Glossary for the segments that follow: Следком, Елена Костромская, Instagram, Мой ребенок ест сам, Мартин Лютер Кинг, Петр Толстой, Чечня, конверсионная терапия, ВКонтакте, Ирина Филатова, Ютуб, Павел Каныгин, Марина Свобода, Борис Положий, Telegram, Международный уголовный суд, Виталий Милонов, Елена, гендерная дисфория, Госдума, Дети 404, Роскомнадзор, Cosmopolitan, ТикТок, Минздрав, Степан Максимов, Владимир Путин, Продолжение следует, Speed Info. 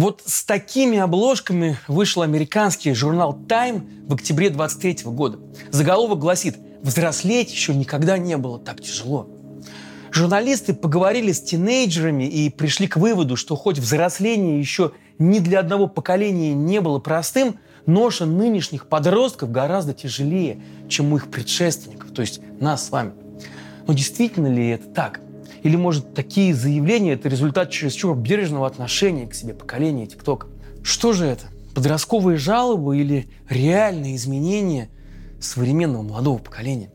Вот с такими обложками вышел американский журнал Time в октябре 23 года. Заголовок гласит: «Взрослеть еще никогда не было так тяжело». Журналисты поговорили с тинейджерами и пришли к выводу, что хоть взросление еще ни для одного поколения не было простым, ноша нынешних подростков гораздо тяжелее, чем у их предшественников, то есть нас с вами. Но действительно ли это так? Или, может, такие заявления – это результат чересчур бережного отношения к себе поколения ТикТока? Что же это? Подростковые жалобы или реальные изменения современного молодого поколения?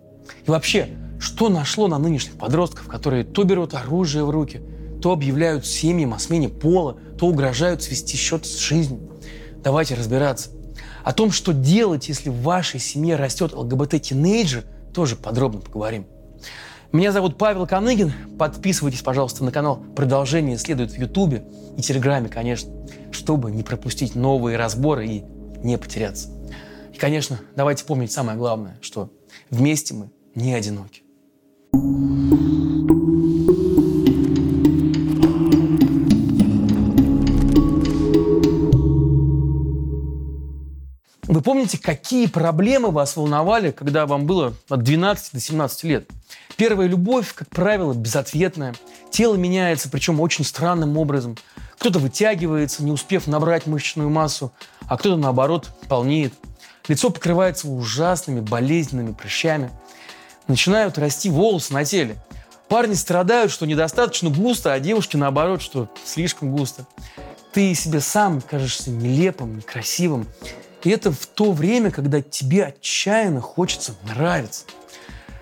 И вообще, что нашло на нынешних подростков, которые то берут оружие в руки, то объявляют семьям о смене пола, то угрожают свести счет с жизнью? Давайте разбираться. О том, что делать, если в вашей семье растет ЛГБТ-тинейджер, тоже подробно поговорим. Меня зовут Павел Каныгин. Подписывайтесь, пожалуйста, на канал «Продолжение следует» в Ютубе и Телеграме, конечно, чтобы не пропустить новые разборы и не потеряться. И, конечно, давайте помнить самое главное, что вместе мы не одиноки. Вы помните, какие проблемы вас волновали, когда вам было от 12 до 17 лет? Первая любовь, как правило, безответная. Тело меняется, причем очень странным образом. Кто-то вытягивается, не успев набрать мышечную массу, а кто-то, наоборот, полнеет. Лицо покрывается ужасными болезненными прыщами. Начинают расти волосы на теле. Парни страдают, что недостаточно густо, а девушки, наоборот, что слишком густо. Ты себе сам кажешься нелепым, некрасивым. И это в то время, когда тебе отчаянно хочется нравиться.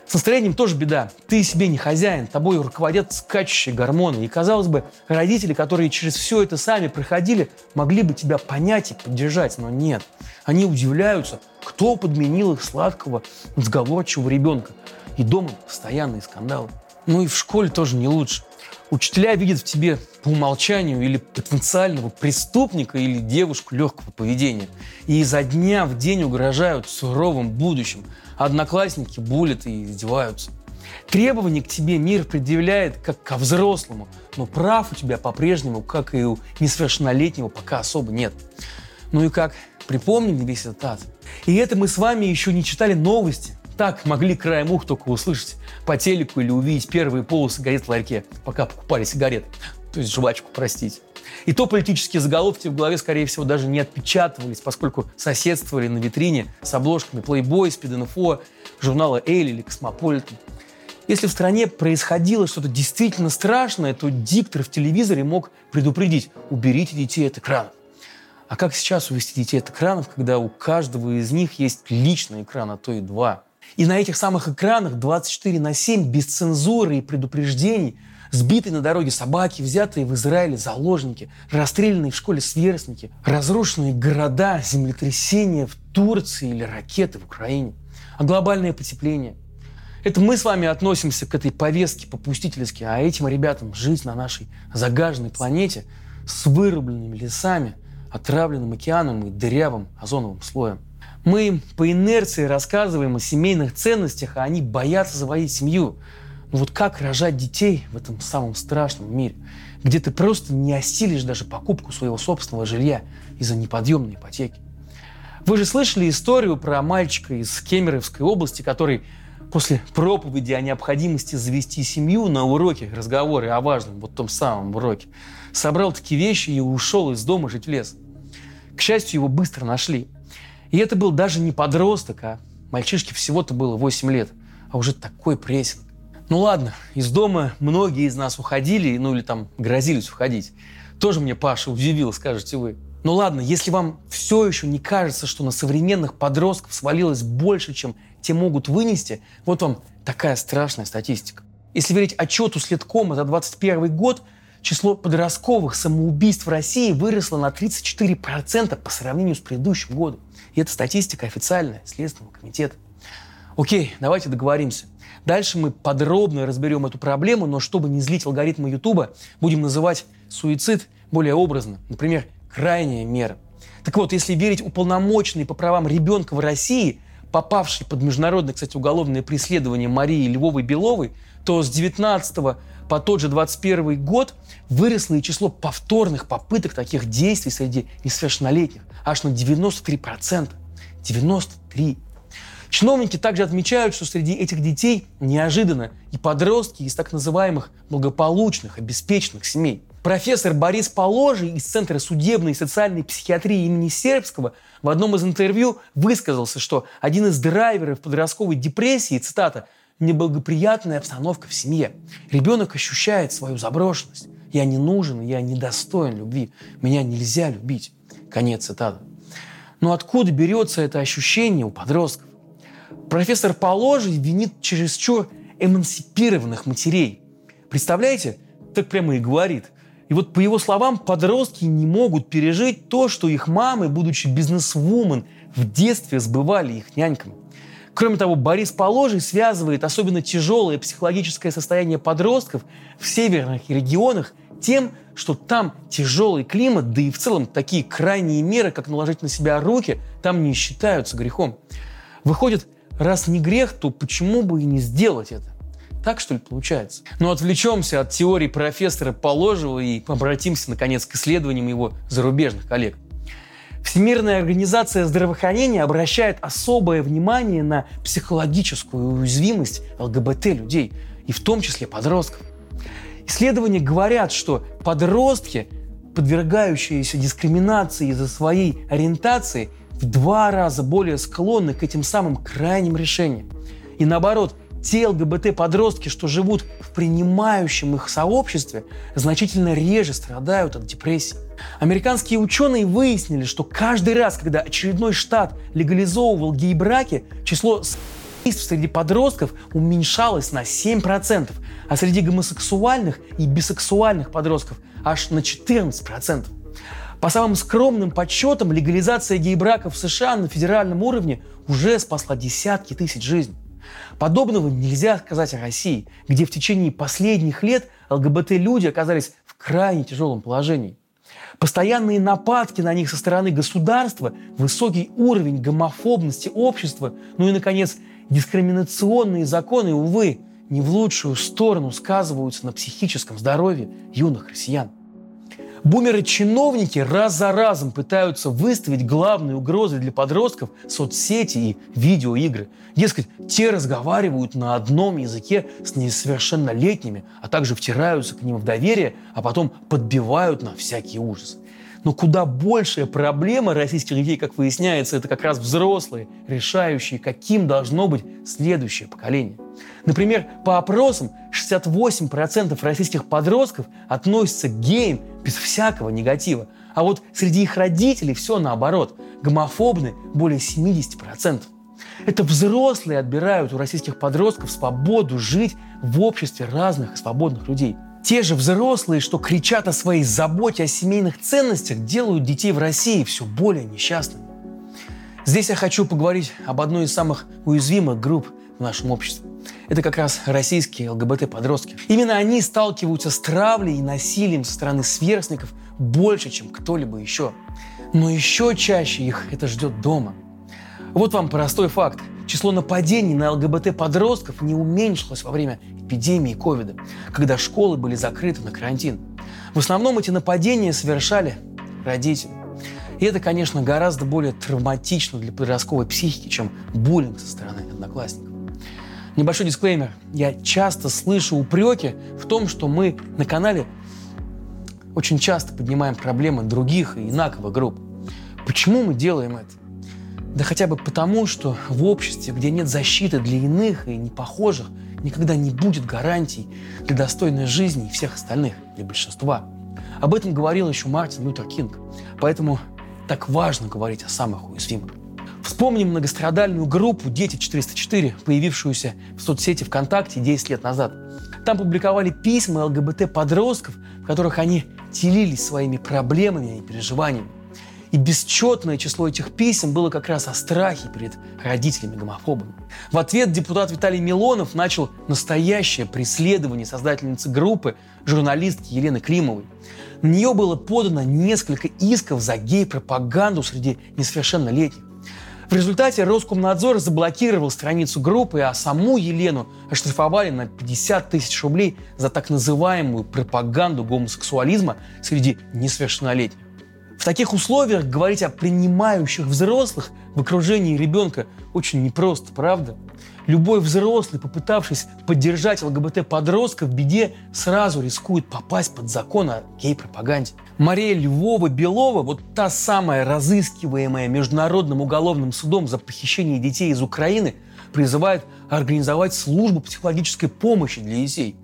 С настроением тоже беда. Ты себе не хозяин, тобой руководят скачущие гормоны. И, казалось бы, родители, которые через все это сами проходили, могли бы тебя понять и поддержать, но нет. Они удивляются, кто подменил их сладкого, сговорчивого ребенка. И дома постоянные скандалы. Ну и в школе тоже не лучше. Учителя видят в тебе по умолчанию или потенциального преступника, или девушку легкого поведения. И изо дня в день угрожают суровым будущим. Одноклассники булят и издеваются. Требования к тебе мир предъявляет как ко взрослому, но прав у тебя по-прежнему, как и у несовершеннолетнего, пока особо нет. Ну и как? Припомнили весь этот ад? И это мы с вами еще не читали новости. Так могли краем уха только услышать по телеку или увидеть первые полосы газет в ларьке, пока покупали сигареты, то есть жвачку, простите. И то политические заголовки в голове, скорее всего, даже не отпечатывались, поскольку соседствовали на витрине с обложками Playboy, Speed Info, журнала Elle или Cosmopolitan. Если в стране происходило что-то действительно страшное, то диктор в телевизоре мог предупредить: уберите детей от экранов. А как сейчас увести детей от экранов, когда у каждого из них есть личный экран, а то и два? И на этих самых экранах 24/7, без цензуры и предупреждений, сбитые на дороге собаки, взятые в Израиле заложники, расстрелянные в школе сверстники, разрушенные города, землетрясения в Турции или ракеты в Украине. А глобальное потепление? Это мы с вами относимся к этой повестке попустительски, а этим ребятам жить на нашей загаженной планете с вырубленными лесами, отравленным океаном и дырявым озоновым слоем. Мы им по инерции рассказываем о семейных ценностях, а они боятся заводить семью. Но вот как рожать детей в этом самом страшном мире, где ты просто не осилишь даже покупку своего собственного жилья из-за неподъемной ипотеки? Вы же слышали историю про мальчика из Кемеровской области, который после проповеди о необходимости завести семью на уроке, разговоры о важном, вот том самом уроке, собрал такие вещи и ушел из дома жить в лес. К счастью, его быстро нашли. И это был даже не подросток, а мальчишке всего-то было 8 лет, а уже такой прессинг. Ну ладно, из дома многие из нас уходили, ну или там грозились уходить. Тоже мне Паша удивил, скажете вы. Ну ладно, если вам все еще не кажется, что на современных подростков свалилось больше, чем те могут вынести, вот вам такая страшная статистика. Если верить отчету Следкома за 2021 год, число подростковых самоубийств в России выросло на 34% по сравнению с предыдущим годом. И это статистика официальная Следственного комитета. Окей, давайте договоримся. Дальше мы подробно разберем эту проблему, но чтобы не злить алгоритмы Ютуба, будем называть суицид более образно. Например, крайняя мера. Так вот, если верить уполномоченной по правам ребенка в России, попавшей под международное, кстати, уголовное преследование Марии Львовой-Беловой, то с 19 по тот же 21 год выросло и число повторных попыток таких действий среди несовершеннолетних аж на 93%. 93%. Чиновники также отмечают, что среди этих детей неожиданно и подростки из так называемых благополучных, обеспеченных семей. Профессор Борис Положий из Центра судебной и социальной психиатрии имени Сербского в одном из интервью высказался, что один из драйверов подростковой депрессии, цитата, «неблагоприятная обстановка в семье. Ребенок ощущает свою заброшенность. Я не нужен, я недостоин любви. Меня нельзя любить». Конец цитаты. Но откуда берется это ощущение у подростков? Профессор Положий винит чересчур эмансипированных матерей. Представляете? Так прямо и говорит. И вот, по его словам, подростки не могут пережить то, что их мамы, будучи бизнесвумен, в детстве сбывали их няньками. Кроме того, Борис Положий связывает особенно тяжелое психологическое состояние подростков в северных регионах тем, что там тяжелый климат, да и в целом такие крайние меры, как наложить на себя руки, там не считаются грехом. Выходит, раз не грех, то почему бы и не сделать это? Так, что ли, получается? Но отвлечемся от теории профессора Положева и обратимся, наконец, к исследованиям его зарубежных коллег. Всемирная организация здравоохранения обращает особое внимание на психологическую уязвимость ЛГБТ-людей, и в том числе подростков. Исследования говорят, что подростки, подвергающиеся дискриминации из-за своей ориентации, в 2 раза более склонны к этим самым крайним решениям. И наоборот, те ЛГБТ-подростки, что живут в принимающем их сообществе, значительно реже страдают от депрессии. Американские ученые выяснили, что каждый раз, когда очередной штат легализовывал гей-браки, число самоубийств среди подростков уменьшалось на 7%, а среди гомосексуальных и бисексуальных подростков аж на 14%. По самым скромным подсчетам, легализация гей-браков в США на федеральном уровне уже спасла десятки тысяч жизней. Подобного нельзя сказать о России, где в течение последних лет ЛГБТ-люди оказались в крайне тяжелом положении. Постоянные нападки на них со стороны государства, высокий уровень гомофобности общества, ну и, наконец, дискриминационные законы, увы, не в лучшую сторону сказываются на психическом здоровье юных россиян. Бумеры-чиновники раз за разом пытаются выставить главной угрозой для подростков соцсети и видеоигры. Дескать, те разговаривают на одном языке с несовершеннолетними, а также втираются к ним в доверие, а потом подбивают на всякий ужас. Но куда большая проблема российских людей, как выясняется, это как раз взрослые, решающие, каким должно быть следующее поколение. Например, по опросам 68% российских подростков относятся к геям без всякого негатива. А вот среди их родителей все наоборот. Гомофобны более 70%. Это взрослые отбирают у российских подростков свободу жить в обществе разных и свободных людей. Те же взрослые, что кричат о своей заботе о семейных ценностях, делают детей в России все более несчастными. Здесь я хочу поговорить об одной из самых уязвимых групп в нашем обществе. Это как раз российские ЛГБТ-подростки. Именно они сталкиваются с травлей и насилием со стороны сверстников больше, чем кто-либо еще. Но еще чаще их это ждет дома. Вот вам простой факт. Число нападений на ЛГБТ-подростков не уменьшилось во время эпидемии ковида, когда школы были закрыты на карантин. В основном эти нападения совершали родители. И это, конечно, гораздо более травматично для подростковой психики, чем буллинг со стороны одноклассников. Небольшой дисклеймер. Я часто слышу упреки в том, что мы на канале очень часто поднимаем проблемы других и инаковых групп. Почему мы делаем это? Да хотя бы потому, что в обществе, где нет защиты для иных и непохожих, никогда не будет гарантий для достойной жизни и всех остальных, для большинства. Об этом говорил еще Мартин Лютер Кинг. Поэтому так важно говорить о самых уязвимых. Вспомним многострадальную группу «Дети 404», появившуюся в соцсети ВКонтакте 10 лет назад. Там публиковали письма ЛГБТ-подростков, в которых они делились своими проблемами и переживаниями. И бесчетное число этих писем было как раз о страхе перед родителями-гомофобами. В ответ депутат Виталий Милонов начал настоящее преследование создательницы группы, журналистки Елены Климовой. На нее было подано несколько исков за гей-пропаганду среди несовершеннолетних. В В результате Роскомнадзор заблокировал страницу группы, а саму Елену оштрафовали на 50 тысяч рублей за так называемую пропаганду гомосексуализма среди несовершеннолетних. В таких условиях говорить о принимающих взрослых в окружении ребенка очень непросто, правда? Любой взрослый, попытавшись поддержать ЛГБТ-подростка в беде, сразу рискует попасть под закон о гей-пропаганде. Мария Львова-Белова, вот та самая разыскиваемая Международным уголовным судом за похищение детей из Украины, призывает организовать службу психологической помощи для детей.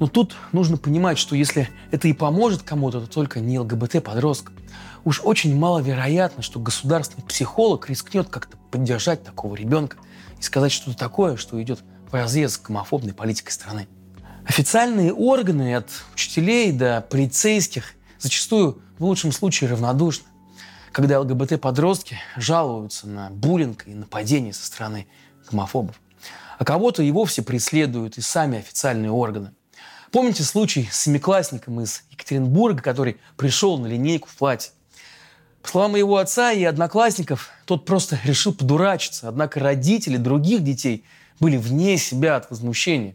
Но тут нужно понимать, что если это и поможет кому-то, то только не ЛГБТ-подросткам. Уж очень маловероятно, что государственный психолог рискнет как-то поддержать такого ребенка и сказать что-то такое, что идет вразрез с гомофобной политикой страны. Официальные органы, от учителей до полицейских, зачастую в лучшем случае равнодушны, когда ЛГБТ-подростки жалуются на буллинг и нападение со стороны гомофобов. А кого-то и вовсе преследуют и сами официальные органы. Помните случай с семиклассником из Екатеринбурга, который пришел на линейку в платье? По словам его отца и одноклассников, тот просто решил подурачиться, однако родители других детей были вне себя от возмущения.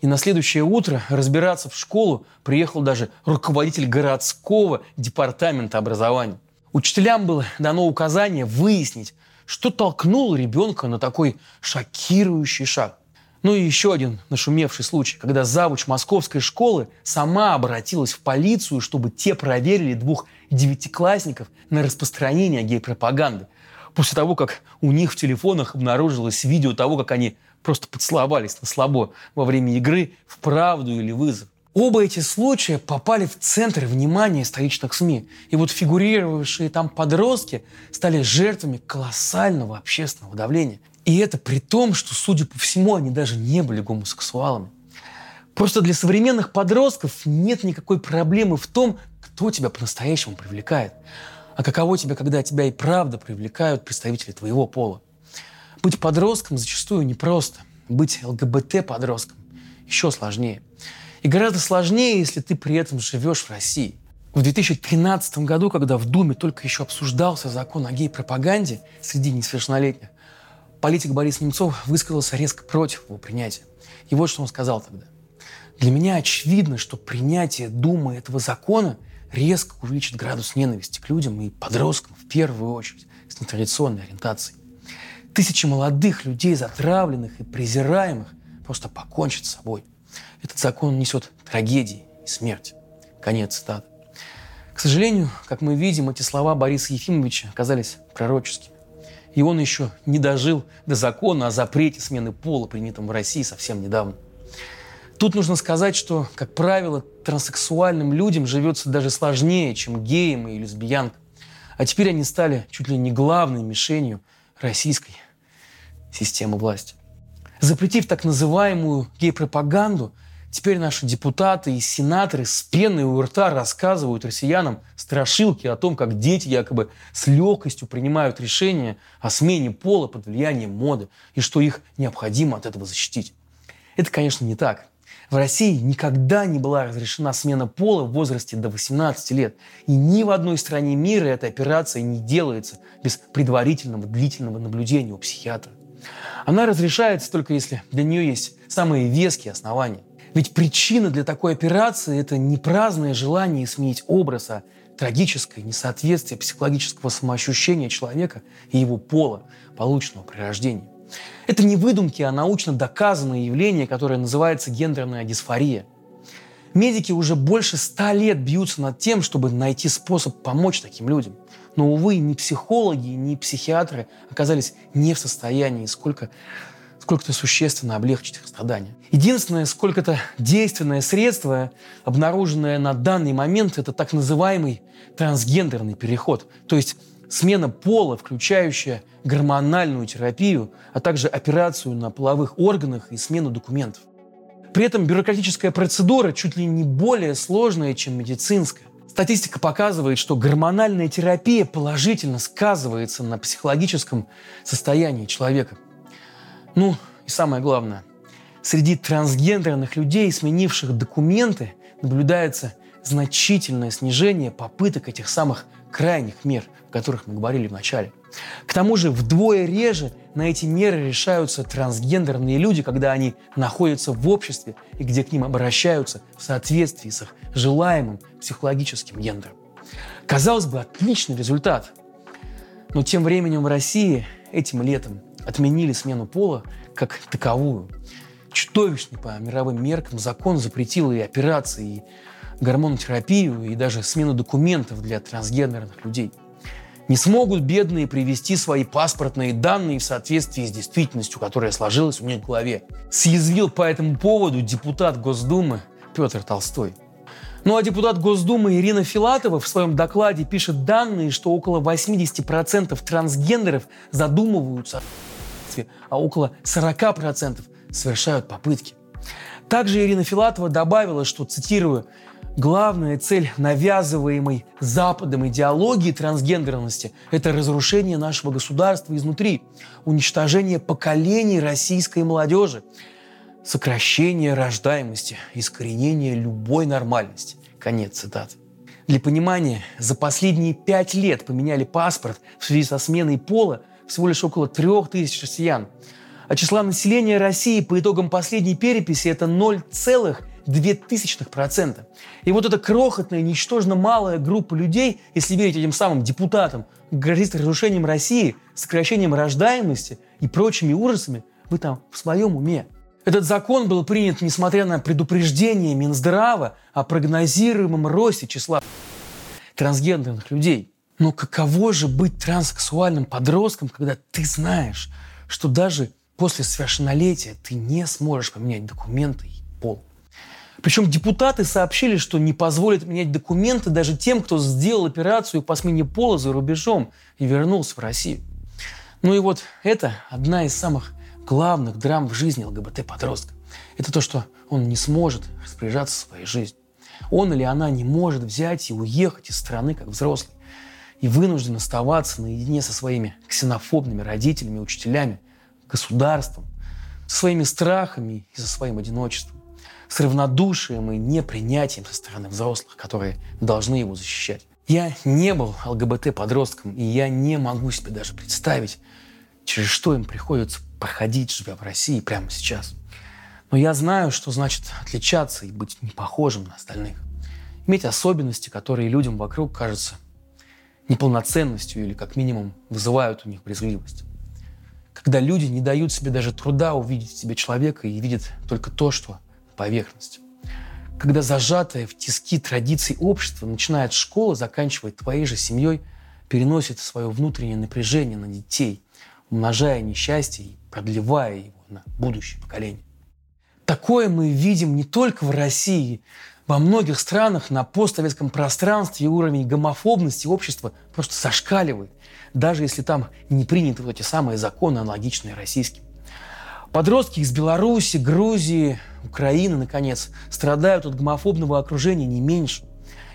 И на следующее утро разбираться в школу приехал даже руководитель городского департамента образования. Учителям было дано указание выяснить, что толкнуло ребенка на такой шокирующий шаг. Ну и еще один нашумевший случай, когда завуч московской школы сама обратилась в полицию, чтобы те проверили 2 девятиклассников на распространение гей-пропаганды, после того, как у них в телефонах обнаружилось видео того, как они просто поцеловались наслабо во время игры в «Правду или вызов». Оба эти случая попали в центр внимания столичных СМИ, и вот фигурировавшие там подростки стали жертвами колоссального общественного давления. И это при том, что, судя по всему, они даже не были гомосексуалами. Просто для современных подростков нет никакой проблемы в том, кто тебя по-настоящему привлекает. А каково тебе, когда тебя и правда привлекают представители твоего пола? Быть подростком зачастую непросто. Быть ЛГБТ-подростком еще сложнее. И гораздо сложнее, если ты при этом живешь в России. В 2013 году, когда в Думе только еще обсуждался закон о гей-пропаганде среди несовершеннолетних, политик Борис Немцов высказался резко против его принятия. И вот что он сказал тогда. «Для меня очевидно, что принятие Думы этого закона резко увеличит градус ненависти к людям и подросткам, в первую очередь, с нетрадиционной ориентацией. Тысячи молодых людей, затравленных и презираемых, просто покончат с собой. Этот закон несет трагедии и смерть». Конец цитаты. К сожалению, как мы видим, эти слова Бориса Ефимовича оказались пророческими. И он еще не дожил до закона о запрете смены пола, принятом в России совсем недавно. Тут нужно сказать, что, как правило, транссексуальным людям живется даже сложнее, чем геям и лесбиянкам. А теперь они стали чуть ли не главной мишенью российской системы власти. Запретив так называемую гей-пропаганду, теперь наши депутаты и сенаторы с пеной у рта рассказывают россиянам страшилки о том, как дети якобы с легкостью принимают решения о смене пола под влиянием моды и что их необходимо от этого защитить. Это, конечно, не так. В России никогда не была разрешена смена пола в возрасте до 18 лет. И ни в одной стране мира эта операция не делается без предварительного длительного наблюдения у психиатра. Она разрешается только если для нее есть самые веские основания. Ведь причина для такой операции – это не праздное желание сменить образ, а трагическое несоответствие психологического самоощущения человека и его пола, полученного при рождении. Это не выдумки, а научно доказанное явление, которое называется гендерная дисфория. Медики уже больше 100 лет бьются над тем, чтобы найти способ помочь таким людям. Но, увы, ни психологи, ни психиатры оказались не в состоянии сколько-то существенно облегчить их страдания. Единственное, сколько-то действенное средство, обнаруженное на данный момент, это так называемый трансгендерный переход, то есть смена пола, включающая гормональную терапию, а также операцию на половых органах и смену документов. При этом бюрократическая процедура чуть ли не более сложная, чем медицинская. Статистика показывает, что гормональная терапия положительно сказывается на психологическом состоянии человека. Ну, и самое главное, среди трансгендерных людей, сменивших документы, наблюдается значительное снижение попыток этих самых крайних мер, о которых мы говорили в начале. К тому же вдвое реже на эти меры решаются трансгендерные люди, когда они находятся в обществе и где к ним обращаются в соответствии с их желаемым психологическим гендером. Казалось бы, отличный результат. Но тем временем в России этим летом отменили смену пола как таковую. Чудовищный по мировым меркам закон запретил и операции, и гормонотерапию, и даже смену документов для трансгендерных людей. Не смогут бедные привести свои паспортные данные в соответствии с действительностью, которая сложилась у них в голове. Съязвил по этому поводу депутат Госдумы Петр Толстой. Ну а депутат Госдумы Ирина Филатова в своем докладе пишет данные, что около 80% трансгендеров задумываются а около 40% совершают попытки. Также Ирина Филатова добавила, что, цитирую, «главная цель навязываемой Западом идеологии трансгендерности – это разрушение нашего государства изнутри, уничтожение поколений российской молодежи, сокращение рождаемости, искоренение любой нормальности». Конец цитаты. Для понимания, за последние 5 лет поменяли паспорт в связи со сменой пола всего лишь около 3000 россиян. А числа населения России по итогам последней переписи – это 0,2%. И вот эта крохотная, ничтожно малая группа людей, если верить этим самым депутатам, грозит разрушением России, сокращением рождаемости и прочими ужасами, вы там в своем уме. Этот закон был принят, несмотря на предупреждение Минздрава о прогнозируемом росте числа трансгендерных людей. Но каково же быть транссексуальным подростком, когда ты знаешь, что даже после совершеннолетия ты не сможешь поменять документы и пол? Причем депутаты сообщили, что не позволят менять документы даже тем, кто сделал операцию по смене пола за рубежом и вернулся в Россию. Ну и вот это одна из самых главных драм в жизни ЛГБТ-подростка. Это то, что он не сможет распоряжаться своей жизнью. Он или она не может взять и уехать из страны как взрослый. И вынужден оставаться наедине со своими ксенофобными родителями, учителями, государством, со своими страхами и со своим одиночеством, с равнодушием и непринятием со стороны взрослых, которые должны его защищать. Я не был ЛГБТ-подростком, и я не могу себе даже представить, через что им приходится проходить, живя в России прямо сейчас. Но я знаю, что значит отличаться и быть непохожим на остальных, иметь особенности, которые людям вокруг кажутся неполноценностью или, как минимум, вызывают у них брезгливость. Когда люди не дают себе даже труда увидеть в себе человека и видят только то, что на поверхности. Когда зажатая в тиски традиций общества, начиная от школы, заканчивая твоей же семьей, переносит свое внутреннее напряжение на детей, умножая несчастье и продлевая его на будущее поколение. Такое мы видим не только в России. Во многих странах на постсоветском пространстве уровень гомофобности общества просто зашкаливает, даже если там не приняты вот эти самые законы, аналогичные российским. Подростки из Беларуси, Грузии, Украины, наконец, страдают от гомофобного окружения не меньше.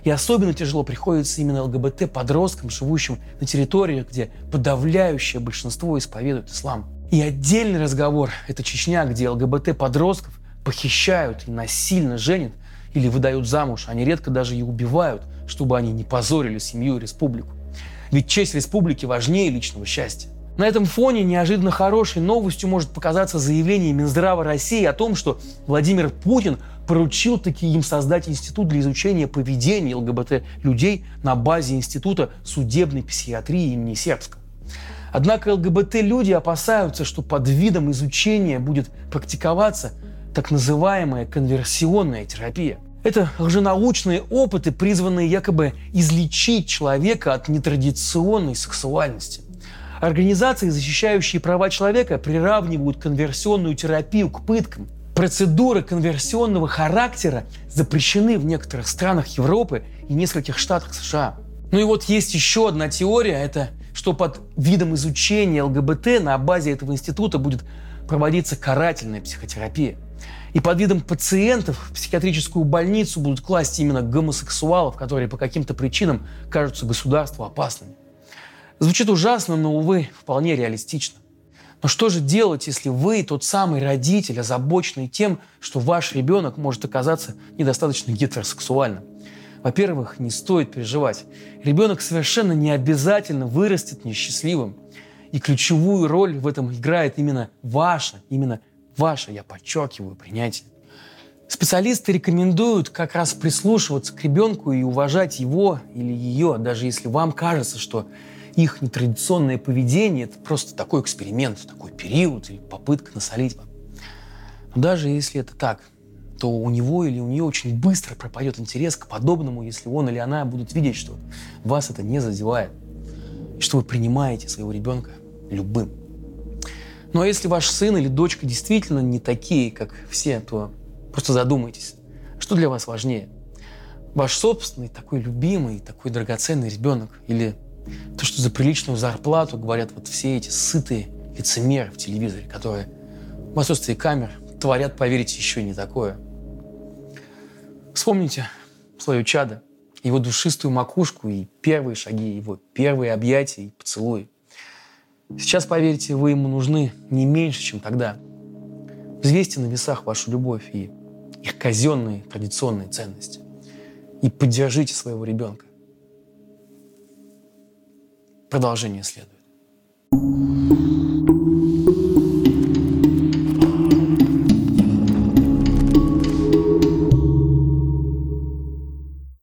И особенно тяжело приходится именно ЛГБТ-подросткам, живущим на территориях, где подавляющее большинство исповедует ислам. И отдельный разговор – это Чечня, где ЛГБТ-подростков похищают и насильно женят, или выдают замуж, они редко даже и убивают, чтобы они не позорили семью и республику. Ведь честь республики важнее личного счастья. На этом фоне неожиданно хорошей новостью может показаться заявление Минздрава России о том, что Владимир Путин поручил таки им создать институт для изучения поведения ЛГБТ-людей на базе Института судебной психиатрии имени Сербского. Однако ЛГБТ-люди опасаются, что под видом изучения будет практиковаться так называемая конверсионная терапия. Это лженаучные опыты, призванные якобы излечить человека от нетрадиционной сексуальности. Организации, защищающие права человека, приравнивают конверсионную терапию к пыткам. Процедуры конверсионного характера запрещены в некоторых странах Европы и нескольких штатах США. Ну и вот есть еще одна теория, это что под видом изучения ЛГБТ на базе этого института будет проводиться карательная психотерапия. И под видом пациентов в психиатрическую больницу будут класть именно гомосексуалов, которые по каким-то причинам кажутся государству опасными. Звучит ужасно, но, увы, вполне реалистично. Но что же делать, если вы тот самый родитель, озабоченный тем, что ваш ребенок может оказаться недостаточно гетеросексуальным? Во-первых, не стоит переживать. Ребенок совершенно не обязательно вырастет несчастливым. И ключевую роль в этом играет именно ваше, я подчеркиваю, принятие. Специалисты рекомендуют как раз прислушиваться к ребенку и уважать его или ее, даже если вам кажется, что их нетрадиционное поведение – это просто такой эксперимент, такой период или попытка насолить вам. Но даже если это так, то у него или у нее очень быстро пропадет интерес к подобному, если он или она будут видеть, что вас это не задевает, и что вы принимаете своего ребенка любым. Ну а если ваш сын или дочка действительно не такие, как все, то просто задумайтесь, что для вас важнее? Ваш собственный, такой любимый, такой драгоценный ребенок? Или то, что за приличную зарплату говорят вот все эти сытые лицемеры в телевизоре, которые в отсутствии камер творят, поверьте, еще не такое? Вспомните свое чадо, его душистую макушку и первые шаги, его первые объятия и поцелуи. Сейчас, поверьте, вы ему нужны не меньше, чем тогда. Взвесьте на весах вашу любовь и их казенные традиционные ценности. И поддержите своего ребенка. Продолжение следует.